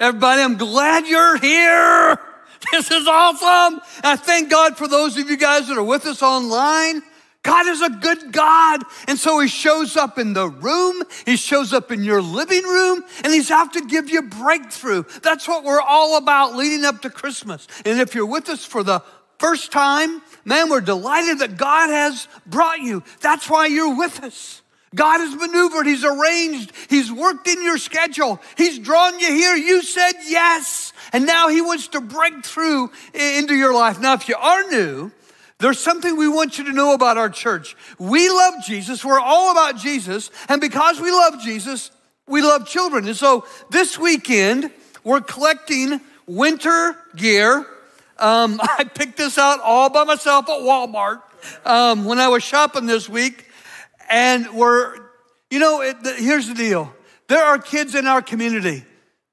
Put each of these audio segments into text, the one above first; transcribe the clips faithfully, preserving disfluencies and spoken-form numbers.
Everybody, I'm glad you're here. This is awesome. I thank God for those of you guys that are with us online. God is a good God. And so he shows up in the room. He shows up in your living room, and he's out to give you breakthrough. That's what we're all about leading up to Christmas. And if you're with us for the first time, man, we're delighted that God has brought you. That's why you're with us. God has maneuvered, he's arranged, he's worked in your schedule, he's drawn you here, you said yes, and now he wants to break through into your life. Now, if you are new, there's something we want you to know about our church. We love Jesus, we're all about Jesus, and because we love Jesus, we love children. And so this weekend, we're collecting winter gear. Um, I picked this out all by myself at Walmart um, when I was shopping this week. And we're, you know, it, the, here's the deal. There are kids in our community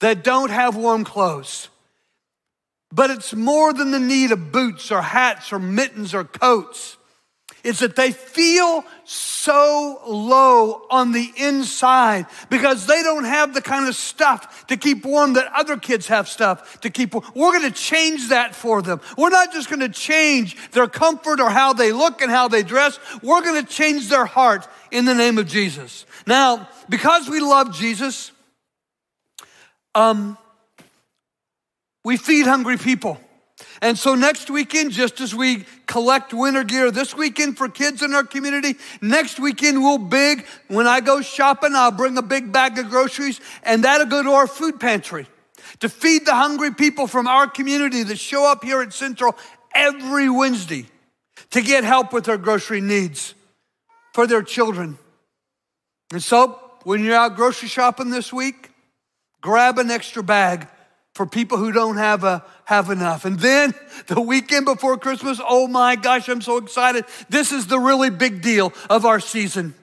that don't have warm clothes, but it's more than the need of boots or hats or mittens or coats. It's that they feel so low on the inside because they don't have the kind of stuff to keep warm that other kids have stuff to keep warm. We're gonna change that for them. We're not just gonna change their comfort or how they look and how they dress. We're gonna change their heart in the name of Jesus. Now, because we love Jesus, um, we feed hungry people. And so next weekend, just as we collect winter gear this weekend for kids in our community, next weekend we'll big, when I go shopping, I'll bring a big bag of groceries, and that'll go to our food pantry to feed the hungry people from our community that show up here at Central every Wednesday to get help with their grocery needs for their children. And so when you're out grocery shopping this week, grab an extra bag for people who don't have a have enough. And then the weekend before Christmas, oh my gosh, I'm so excited. This is the really big deal of our season,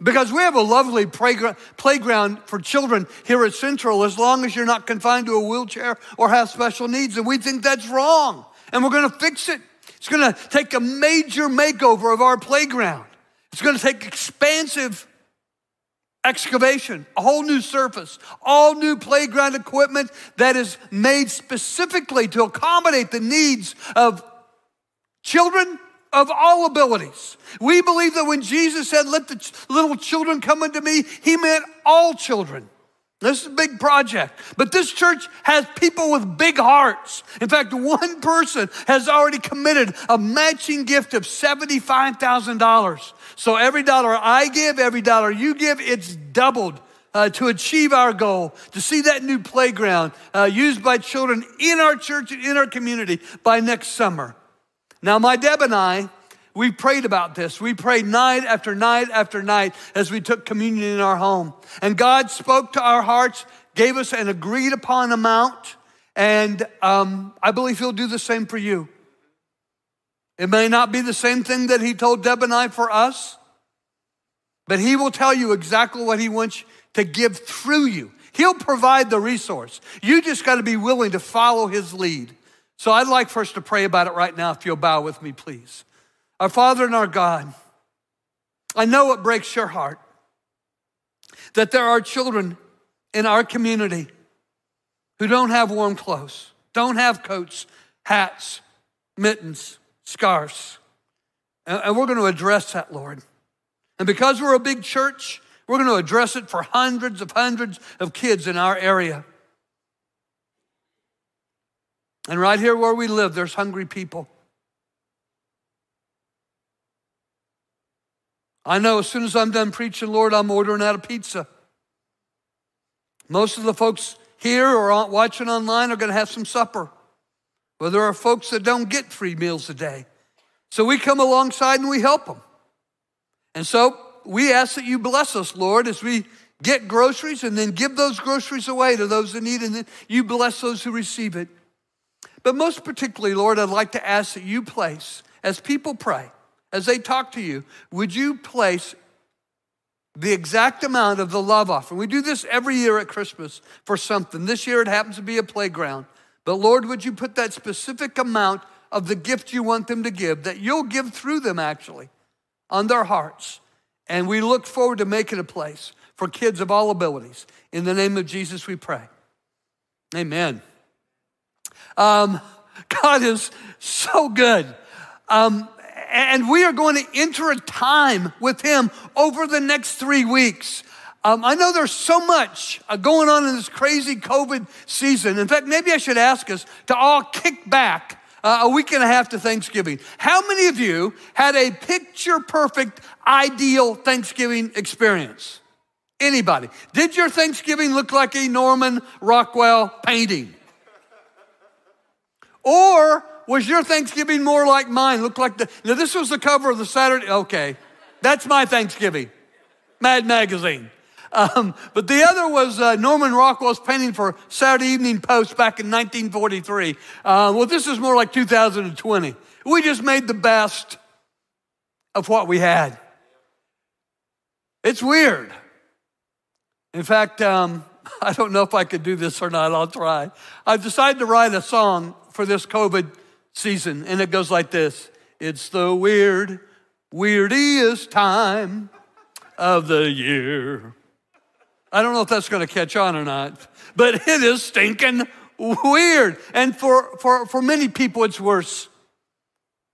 because we have a lovely playgra- playground for children here at Central, as long as you're not confined to a wheelchair or have special needs. And we think that's wrong, and we're gonna fix it. It's gonna take a major makeover of our playground. It's gonna take expansive excavation, a whole new surface, all new playground equipment that is made specifically to accommodate the needs of children of all abilities. We believe that when Jesus said, "Let the ch- little children come unto me," he meant all children. This is a big project, but this church has people with big hearts. In fact, one person has already committed a matching gift of seventy-five thousand dollars. So every dollar I give, every dollar you give, it's doubled uh, to achieve our goal, to see that new playground uh, used by children in our church and in our community by next summer. Now, my Deb and I, we prayed about this. We prayed night after night after night as we took communion in our home. And God spoke to our hearts, gave us an agreed upon amount, and um, I believe he'll do the same for you. It may not be the same thing that he told Deb and I for us, but he will tell you exactly what he wants to give through you. He'll provide the resource. You just gotta be willing to follow his lead. So I'd like for us to pray about it right now, if you'll bow with me, please. Our Father and our God, I know it breaks your heart that there are children in our community who don't have warm clothes, don't have coats, hats, mittens, scarves. And we're going to address that, Lord. And because we're a big church, we're going to address it for hundreds of hundreds of kids in our area. And right here where we live, there's hungry people. I know as soon as I'm done preaching, Lord, I'm ordering out a pizza. Most of the folks here or watching online are going to have some supper. Well, there are folks that don't get three meals a day. So we come alongside and we help them. And so we ask that you bless us, Lord, as we get groceries and then give those groceries away to those in need, and then you bless those who receive it. But most particularly, Lord, I'd like to ask that you place, as people pray, as they talk to you, would you place the exact amount of the love offering? We do this every year at Christmas for something. This year it happens to be a playground. But Lord, would you put that specific amount of the gift you want them to give, that you'll give through them actually, on their hearts. And we look forward to making a place for kids of all abilities. In the name of Jesus we pray. Amen. Um, God is so good. Um, and we are going to enter a time with him over the next three weeks. Um, I know there's so much uh, going on in this crazy COVID season. In fact, maybe I should ask us to all kick back uh, a week and a half to Thanksgiving. How many of you had a picture-perfect, ideal Thanksgiving experience? Anybody? Did your Thanksgiving look like a Norman Rockwell painting? Or was your Thanksgiving more like mine? Looked like the, now this was the cover of the Saturday, okay. That's my Thanksgiving, Mad Magazine. Um, but the other was uh, Norman Rockwell's painting for Saturday Evening Post back in nineteen forty-three. Uh, well, this is more like two thousand twenty. We just made the best of what we had. It's weird. In fact, um, I don't know if I could do this or not. I'll try. I've decided to write a song for this COVID season, and it goes like this. It's the weird, weirdest time of the year. I don't know if that's going to catch on or not, but it is stinking weird. And for, for, for many people, it's worse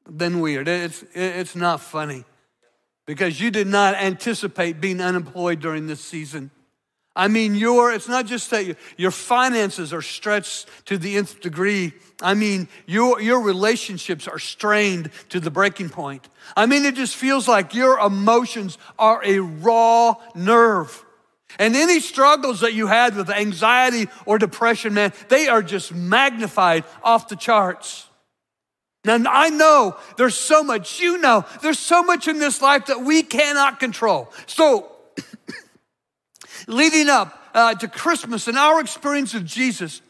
than weird. It's, it's not funny because you did not anticipate being unemployed during this season. I mean, your, it's not just that your, your finances are stretched to the nth degree. I mean, your, your relationships are strained to the breaking point. I mean, it just feels like your emotions are a raw nerve. And any struggles that you had with anxiety or depression, man, they are just magnified off the charts. Now, I know there's so much, you know, there's so much in this life that we cannot control. So, leading up uh, to Christmas and our experience of Jesus,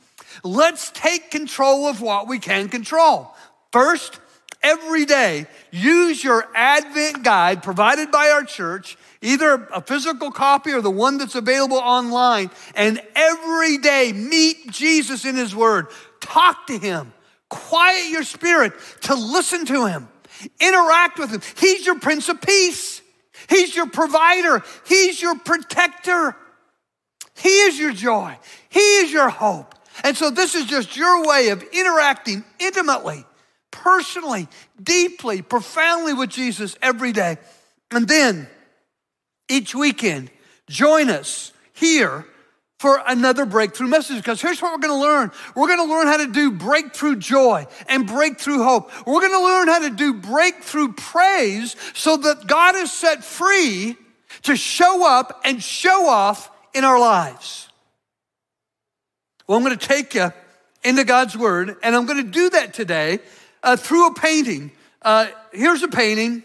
let's take control of what we can control. First, every day, use your Advent guide provided by our church, either a physical copy or the one that's available online, and every day meet Jesus in his word. Talk to him. Quiet your spirit to listen to him. Interact with him. He's your Prince of Peace. He's your provider. He's your protector. He is your joy. He is your hope. And so this is just your way of interacting intimately, personally, deeply, profoundly with Jesus every day. And then each weekend, join us here for another breakthrough message, because here's what we're going to learn. We're going to learn how to do breakthrough joy and breakthrough hope. We're going to learn how to do breakthrough praise so that God is set free to show up and show off in our lives. Well, I'm going to take you into God's word, and I'm going to do that today uh, through a painting. Uh, here's a painting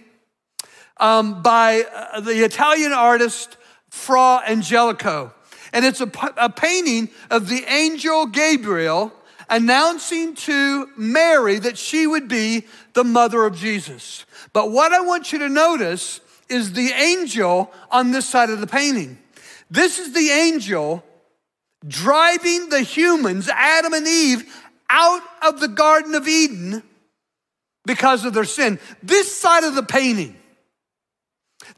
um, by uh, the Italian artist Fra Angelico. And it's a, a painting of the angel Gabriel announcing to Mary that she would be the mother of Jesus. But what I want you to notice is the angel on this side of the painting. This is the angel driving the humans, Adam and Eve, out of the Garden of Eden because of their sin. This side of the painting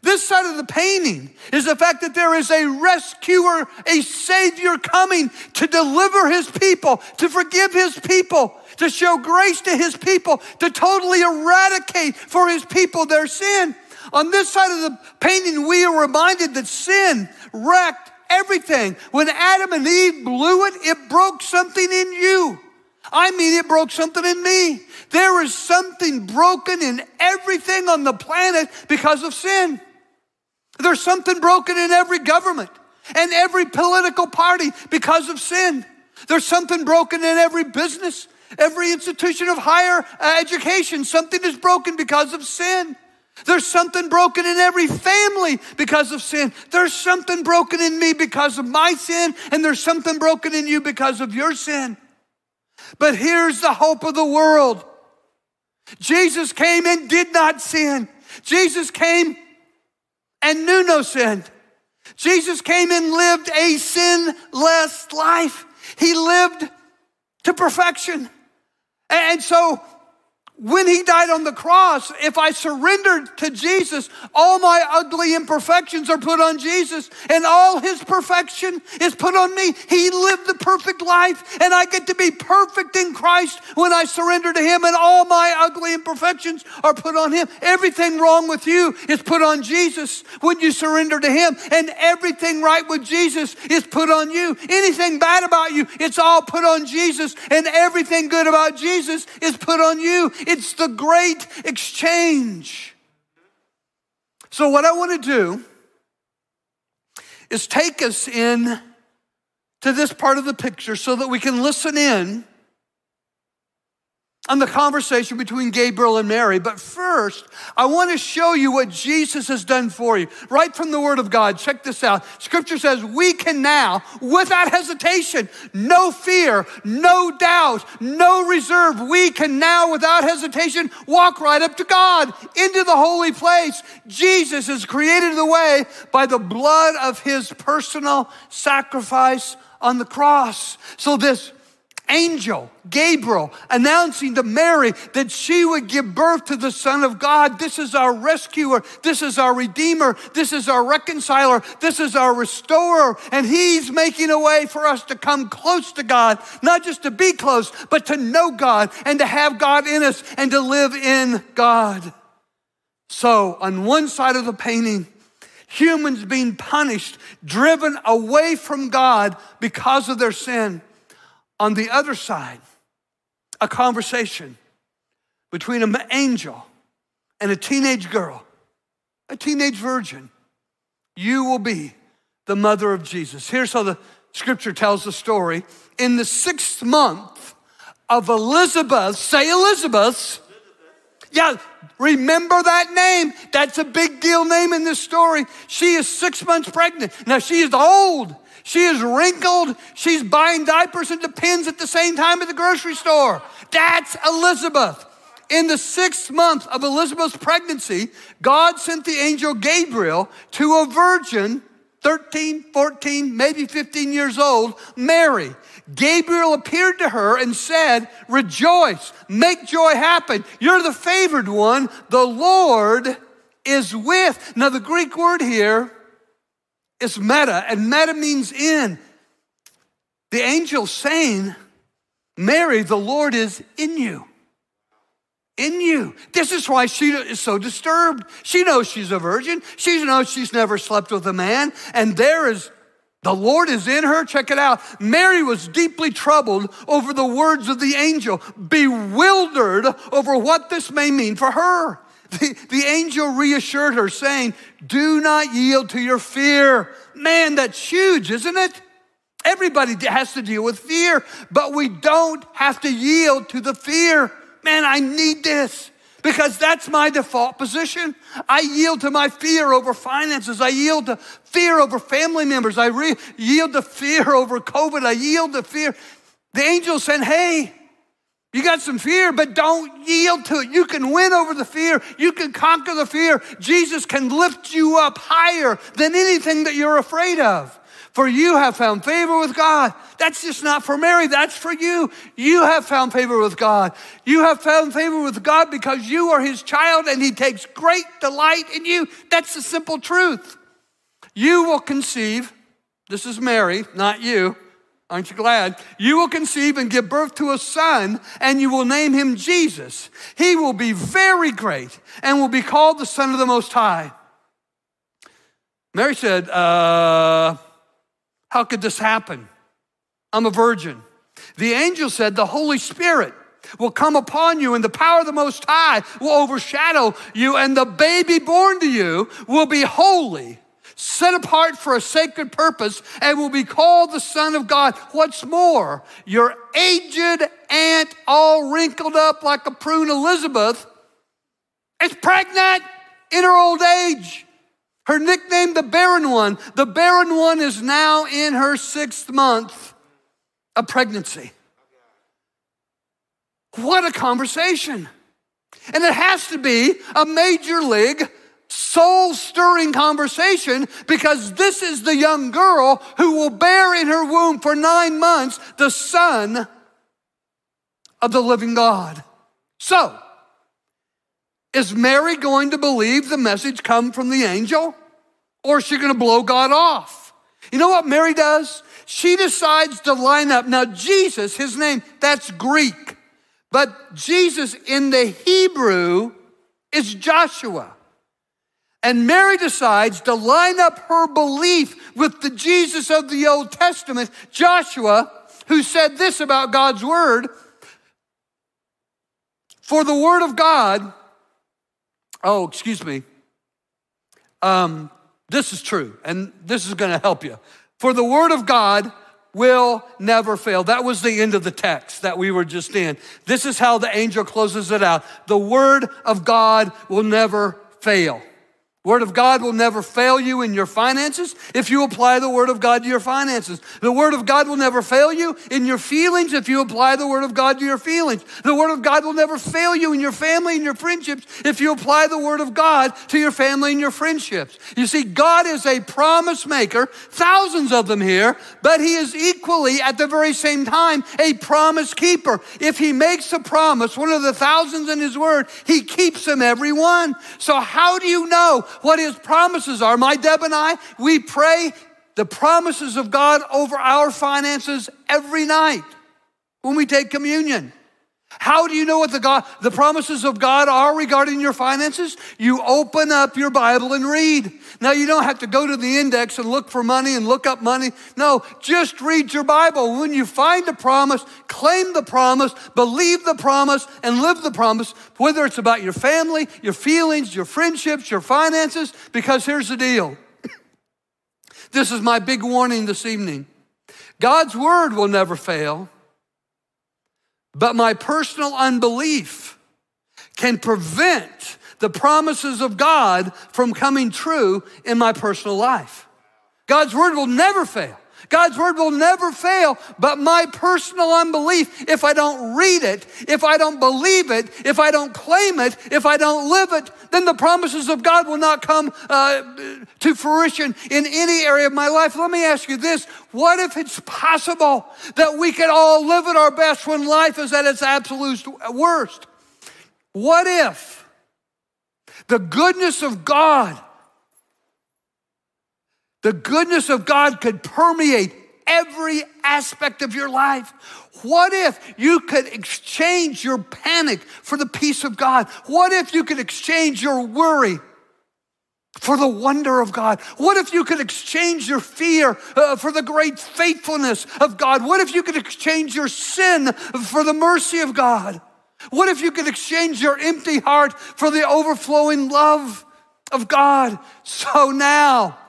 This side of the painting is the fact that there is a rescuer, a savior coming to deliver his people, to forgive his people, to show grace to his people, to totally eradicate for his people their sin. On this side of the painting, we are reminded that sin wrecked everything. When Adam and Eve blew it, it broke something in you. I mean, it broke something in me. There is something broken in everything on the planet because of sin. There's something broken in every government and every political party because of sin. There's something broken in every business, every institution of higher education. Something is broken because of sin. There's something broken in every family because of sin. There's something broken in me because of my sin, and there's something broken in you because of your sin. But here's the hope of the world. Jesus came and did not sin. Jesus came and knew no sin. Jesus came and lived a sinless life. He lived to perfection. And so when he died on the cross, if I surrendered to Jesus, all my ugly imperfections are put on Jesus, and all his perfection is put on me. He lived the perfect life. life, and I get to be perfect in Christ when I surrender to him, and all my ugly imperfections are put on him. Everything wrong with you is put on Jesus when you surrender to him, and everything right with Jesus is put on you. Anything bad about you, it's all put on Jesus, and everything good about Jesus is put on you. It's the great exchange. So what I want to do is take us in to this part of the picture so that we can listen in on the conversation between Gabriel and Mary. But first, I want to show you what Jesus has done for you. Right from the Word of God, check this out. Scripture says we can now, without hesitation, no fear, no doubt, no reserve, we can now, without hesitation, walk right up to God, into the holy place. Jesus has created the way by the blood of his personal sacrifice on the cross. So this angel, Gabriel, announcing to Mary that she would give birth to the Son of God. This is our rescuer. This is our redeemer. This is our reconciler. This is our restorer. And he's making a way for us to come close to God, not just to be close, but to know God and to have God in us and to live in God. So on one side of the painting, humans being punished, driven away from God because of their sin. On the other side, a conversation between an angel and a teenage girl, a teenage virgin. You will be the mother of Jesus. Here's how the scripture tells the story. In the sixth month of Elizabeth, say Elizabeth's. Yeah, remember that name. That's a big deal name in this story. She is six months pregnant. Now she is old. She is wrinkled. She's buying diapers and pins at the same time at the grocery store. That's Elizabeth. In the sixth month of Elizabeth's pregnancy, God sent the angel Gabriel to a virgin, thirteen, fourteen, maybe fifteen years old, Mary. Gabriel appeared to her and said, "Rejoice, make joy happen. You're the favored one. The Lord is with." Now the Greek word here, it's meta, and meta means in. The angel saying, Mary, the Lord is in you. In you. This is why she is so disturbed. She knows she's a virgin. She knows she's never slept with a man. And there is, the Lord is in her. Check it out. Mary was deeply troubled over the words of the angel, bewildered over what this may mean for her. The, the angel reassured her, saying, "Do not yield to your fear." Man, that's huge, isn't it? Everybody has to deal with fear, but we don't have to yield to the fear. Man, I need this because that's my default position. I yield to my fear over finances. I yield to fear over family members. I re- yield to fear over COVID. I yield to fear. The angel said, "Hey, you got some fear, but don't yield to it. You can win over the fear. You can conquer the fear. Jesus can lift you up higher than anything that you're afraid of. For you have found favor with God." That's just not for Mary. That's for you. You have found favor with God. You have found favor with God because you are his child and he takes great delight in you. That's the simple truth. You will conceive. This is Mary, not you. Aren't you glad? "You will conceive and give birth to a son, and you will name him Jesus. He will be very great and will be called the Son of the Most High." Mary said, uh, how could this happen? I'm a virgin. The angel said, "The Holy Spirit will come upon you, and the power of the Most High will overshadow you, and the baby born to you will be holy, set apart for a sacred purpose, and will be called the Son of God. What's more, your aged aunt, all wrinkled up like a prune, Elizabeth, is pregnant in her old age. Her nickname, the barren one. The barren one is now in her sixth month of pregnancy." What a conversation. And it has to be a major league soul-stirring conversation, because this is the young girl who will bear in her womb for nine months the Son of the living God. So, is Mary going to believe the message come from the angel, or is she going to blow God off? You know what Mary does? she decides to line up. Now, Jesus, his name, that's Greek. But Jesus in the Hebrew is Joshua. And Mary decides to line up her belief with the Jesus of the Old Testament, Joshua, who said this about God's word, for the word of God, oh, excuse me, um, this is true, and this is gonna help you. For the word of God will never fail. That was the end of the text that we were just in. This is how the angel closes it out. The word of God will never fail. Word of God will never fail you in your finances if you apply the word of God to your finances. The word of God will never fail you in your feelings if you apply the word of God to your feelings. The word of God will never fail you in your family and your friendships if you apply the word of God to your family and your friendships. You see, God is a promise maker, thousands of them here, but he is equally at the very same time a promise keeper. If he makes a promise, one of the thousands in his word, he keeps them every one. So how do you know what his promises are? My Deb and I, we pray the promises of God over our finances every night when we take communion. How do you know what the God, the promises of God are regarding your finances? You open up your Bible and read. Now, you don't have to go to the index and look for money and look up money. No, just read your Bible. When you find a promise, claim the promise, believe the promise, and live the promise, whether it's about your family, your feelings, your friendships, your finances, because here's the deal. This is my big warning this evening. God's word will never fail. But my personal unbelief can prevent the promises of God from coming true in my personal life. God's word will never fail. God's word will never fail, but my personal unbelief, if I don't read it, if I don't believe it, if I don't claim it, if I don't live it, then the promises of God will not come uh, to fruition in any area of my life. Let me ask you this. What if it's possible that we could all live at our best when life is at its absolute worst? What if the goodness of God The goodness of God could permeate every aspect of your life? What if you could exchange your panic for the peace of God? What if you could exchange your worry for the wonder of God? What if you could exchange your fear uh, for the great faithfulness of God? What if you could exchange your sin for the mercy of God? What if you could exchange your empty heart for the overflowing love of God? So now,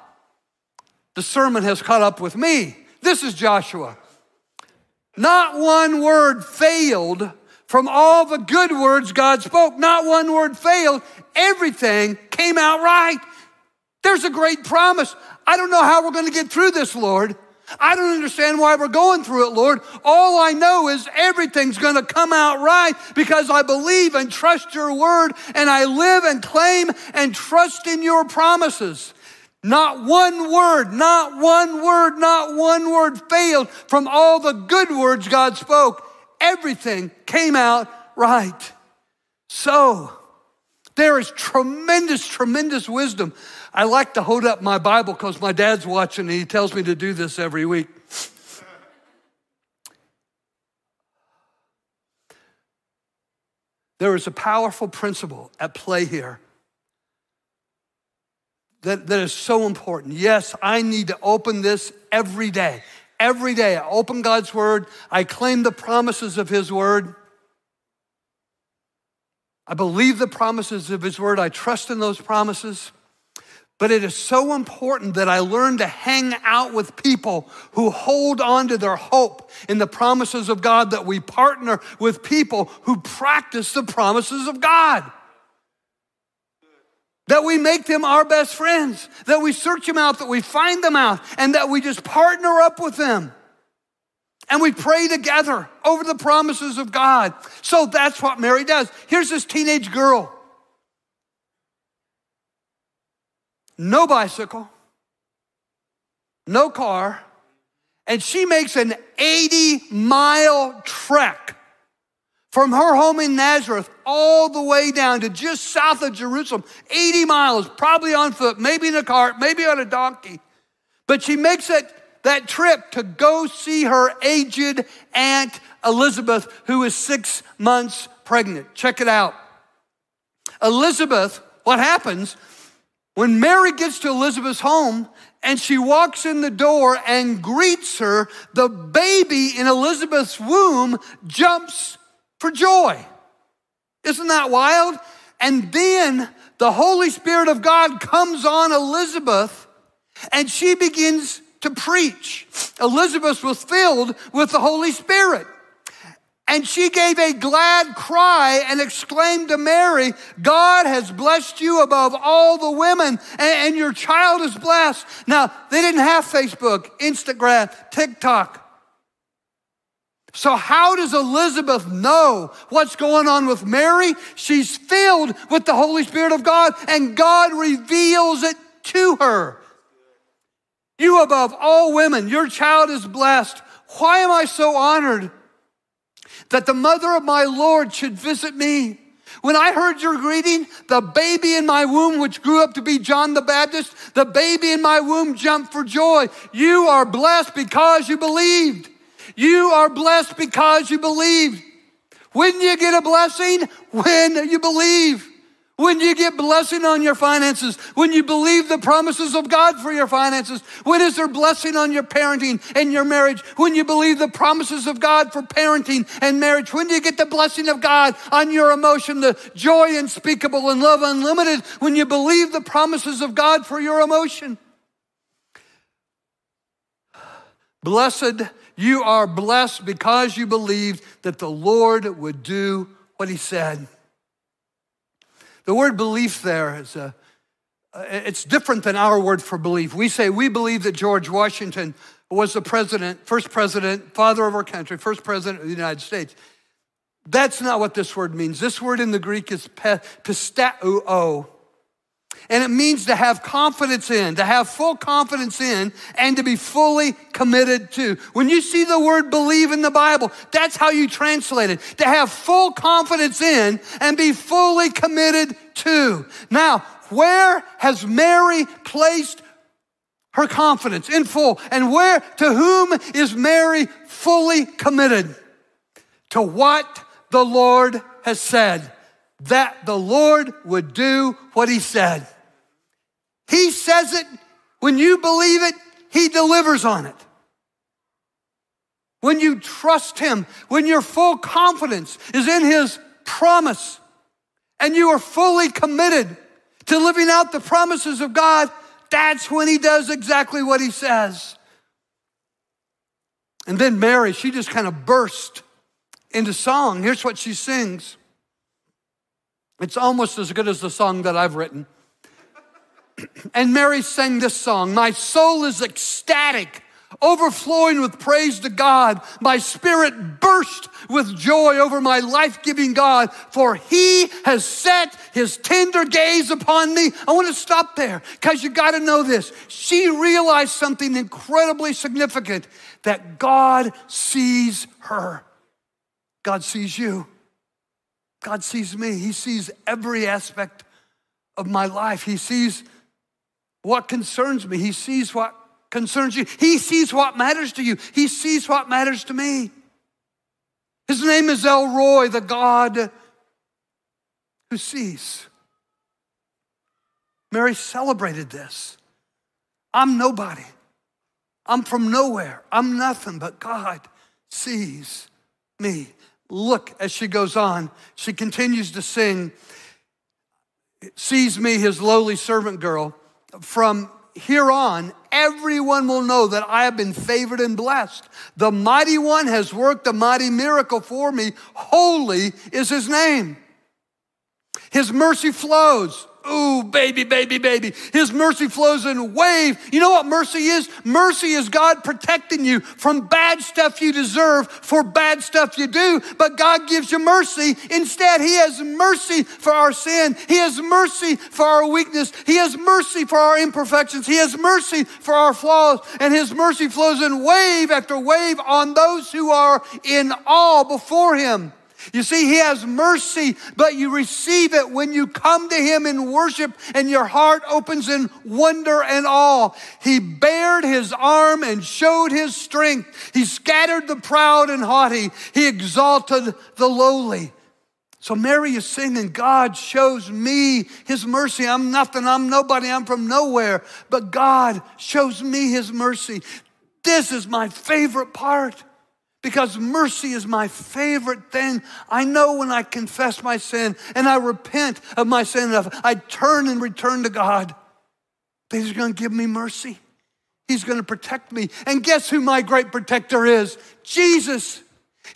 the sermon has caught up with me. This is Joshua. Not one word failed from all the good words God spoke. Not one word failed. Everything came out right. There's a great promise. I don't know how we're going to get through this, Lord. I don't understand why we're going through it, Lord. All I know is everything's going to come out right because I believe and trust your word, and I live and claim and trust in your promises. Not one word, not one word, not one word failed from all the good words God spoke. Everything came out right. So there is tremendous, tremendous wisdom. I like to hold up my Bible because my dad's watching and he tells me to do this every week. There is a powerful principle at play here. That, that is so important. Yes, I need to open this every day. Every day I open God's word. I claim the promises of his word. I believe the promises of his word. I trust in those promises. But it is so important that I learn to hang out with people who hold on to their hope in the promises of God, that we partner with people who practice the promises of God. That we make them our best friends, that we search them out, that we find them out, and that we just partner up with them. And we pray together over the promises of God. So that's what Mary does. Here's this teenage girl. No bicycle, no car, and she makes an eighty mile trek from her home in Nazareth all the way down to just south of Jerusalem, eighty miles, probably on foot, maybe in a cart, maybe on a donkey. But she makes it that trip to go see her aged aunt Elizabeth, who is six months pregnant. Check it out. Elizabeth, what happens when Mary gets to Elizabeth's home and she walks in the door and greets her, the baby in Elizabeth's womb jumps for joy. Isn't that wild? And then the Holy Spirit of God comes on Elizabeth and she begins to preach. Elizabeth was filled with the Holy Spirit. And she gave a glad cry and exclaimed to Mary, God has blessed you above all the women, and your child is blessed. Now, they didn't have Facebook, Instagram, TikTok. So how does Elizabeth know what's going on with Mary? She's filled with the Holy Spirit of God, and God reveals it to her. You above all women, your child is blessed. Why am I so honored that the mother of my Lord should visit me? When I heard your greeting, the baby in my womb, which grew up to be John the Baptist, the baby in my womb jumped for joy. You are blessed because you believed. You are blessed because you believed. When do you get a blessing? When you believe. When you get blessing on your finances, when you believe the promises of God for your finances, when is there blessing on your parenting and your marriage? When you believe the promises of God for parenting and marriage, when do you get the blessing of God on your emotion, the joy unspeakable and love unlimited? When you believe the promises of God for your emotion. Blessed, you are blessed because you believed that the Lord would do what he said. The word belief there is a, it's different than our word for belief. We say we believe that George Washington was the president, first president, father of our country, first president of the United States. That's not what this word means. This word in the Greek is pistauo, and it means to have confidence in, to have full confidence in, and to be fully committed to. When you see the word believe in the Bible, that's how you translate it, to have full confidence in and be fully committed to. Now, where has Mary placed her confidence in full? And where, to whom is Mary fully committed? To what the Lord has said, that the Lord would do what he said. He says it. When you believe it, he delivers on it. When you trust him, when your full confidence is in his promise and you are fully committed to living out the promises of God, that's when he does exactly what he says. And then Mary, she just kind of burst into song. Here's what she sings. It's almost as good as the song that I've written. And Mary sang this song, my soul is ecstatic, overflowing with praise to God. My spirit burst with joy over my life-giving God, for he has set his tender gaze upon me. I want to stop there because you got to know this. She realized something incredibly significant, that God sees her. God sees you. God sees me. He sees every aspect of my life. He sees what concerns me. He sees what concerns you. He sees what matters to you. He sees what matters to me. His name is El Roy, the God who sees. Mary celebrated this. I'm nobody. I'm from nowhere. I'm nothing, but God sees me. Look, as she goes on, she continues to sing, sees me, his lowly servant girl. From here on, everyone will know that I have been favored and blessed. The mighty one has worked a mighty miracle for me. Holy is his name. His mercy flows. Ooh, baby, baby, baby. His mercy flows in a wave. You know what mercy is? Mercy is God protecting you from bad stuff you deserve for bad stuff you do, but God gives you mercy. Instead, he has mercy for our sin. He has mercy for our weakness. He has mercy for our imperfections. He has mercy for our flaws, and his mercy flows in wave after wave on those who are in awe before him. You see, he has mercy, but you receive it when you come to him in worship and your heart opens in wonder and awe. He bared his arm and showed his strength. He scattered the proud and haughty. He exalted the lowly. So Mary is singing, God shows me his mercy. I'm nothing, I'm nobody, I'm from nowhere. But God shows me his mercy. This is my favorite part. Because mercy is my favorite thing. I know when I confess my sin and I repent of my sin, I turn and return to God, that he's gonna give me mercy. He's gonna protect me. And guess who my great protector is? Jesus.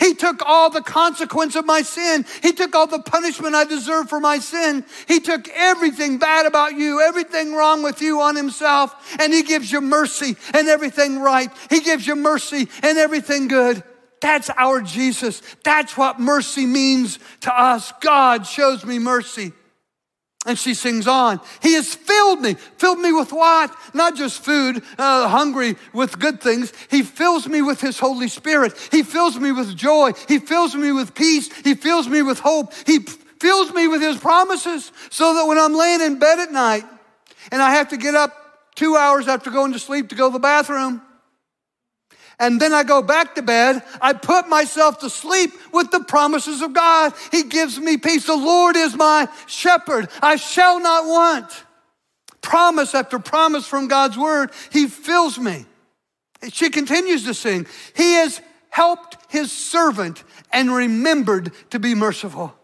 He took all the consequence of my sin. He took all the punishment I deserve for my sin. He took everything bad about you, everything wrong with you on himself, and he gives you mercy and everything right. He gives you mercy and everything good. That's our Jesus. That's what mercy means to us. God shows me mercy. And she sings on. He has filled me. Filled me with what? Not just food, uh, hungry with good things. He fills me with his Holy Spirit. He fills me with joy. He fills me with peace. He fills me with hope. He fills me with his promises so that when I'm laying in bed at night and I have to get up two hours after going to sleep to go to the bathroom, and then I go back to bed, I put myself to sleep with the promises of God. He gives me peace. The Lord is my shepherd. I shall not want. Promise after promise from God's word, he fills me. She continues to sing. He has helped his servant and remembered to be merciful.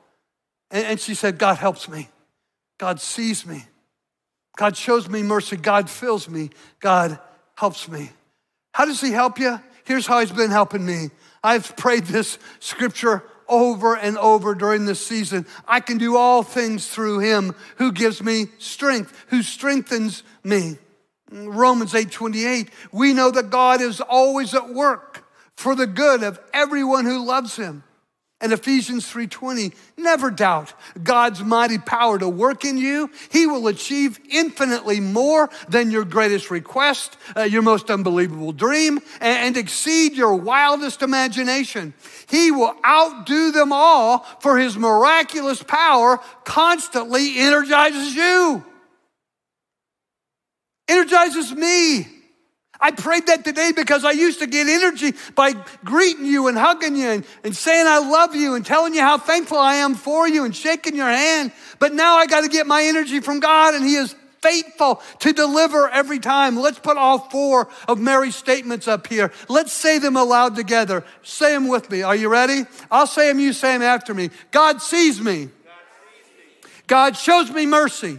And she said, God helps me. God sees me. God shows me mercy. God fills me. God helps me. How does he help you? Here's how he's been helping me. I've prayed this scripture over and over during this season. I can do all things through him who gives me strength, who strengthens me. Romans eight twenty-eight, we know that God is always at work for the good of everyone who loves him. And Ephesians three twenty, never doubt God's mighty power to work in you. He will achieve infinitely more than your greatest request, uh, your most unbelievable dream, and, and exceed your wildest imagination. He will outdo them all, for his miraculous power constantly energizes you. Energizes me. I prayed that today because I used to get energy by greeting you and hugging you and, and saying I love you and telling you how thankful I am for you and shaking your hand. But now I got to get my energy from God, and he is faithful to deliver every time. Let's put all four of Mary's statements up here. Let's say them aloud together. Say them with me. Are you ready? I'll say them, you say them after me. God sees me. God shows me mercy.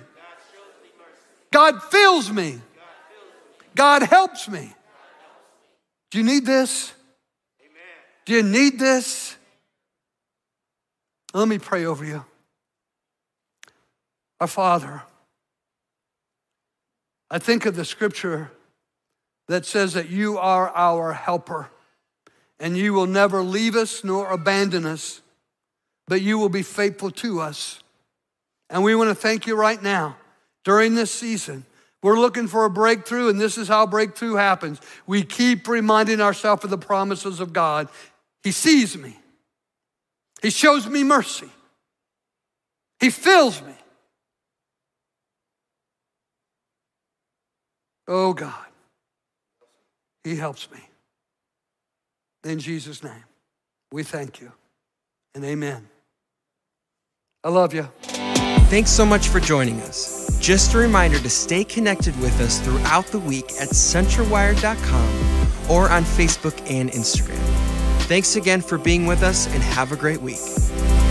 God fills me. God helps me. Do you need this? Amen. Do you need this? Let me pray over you. Our Father, I think of the scripture that says that you are our helper, and you will never leave us nor abandon us, but you will be faithful to us. And we want to thank you right now during this season. We're looking for a breakthrough, and this is how breakthrough happens. We keep reminding ourselves of the promises of God. He sees me. He shows me mercy. He fills me. Oh, God. He helps me. In Jesus' name, we thank you, and amen. I love you. Thanks so much for joining us. Just a reminder to stay connected with us throughout the week at central wire dot com or on Facebook and Instagram. Thanks again for being with us, and have a great week.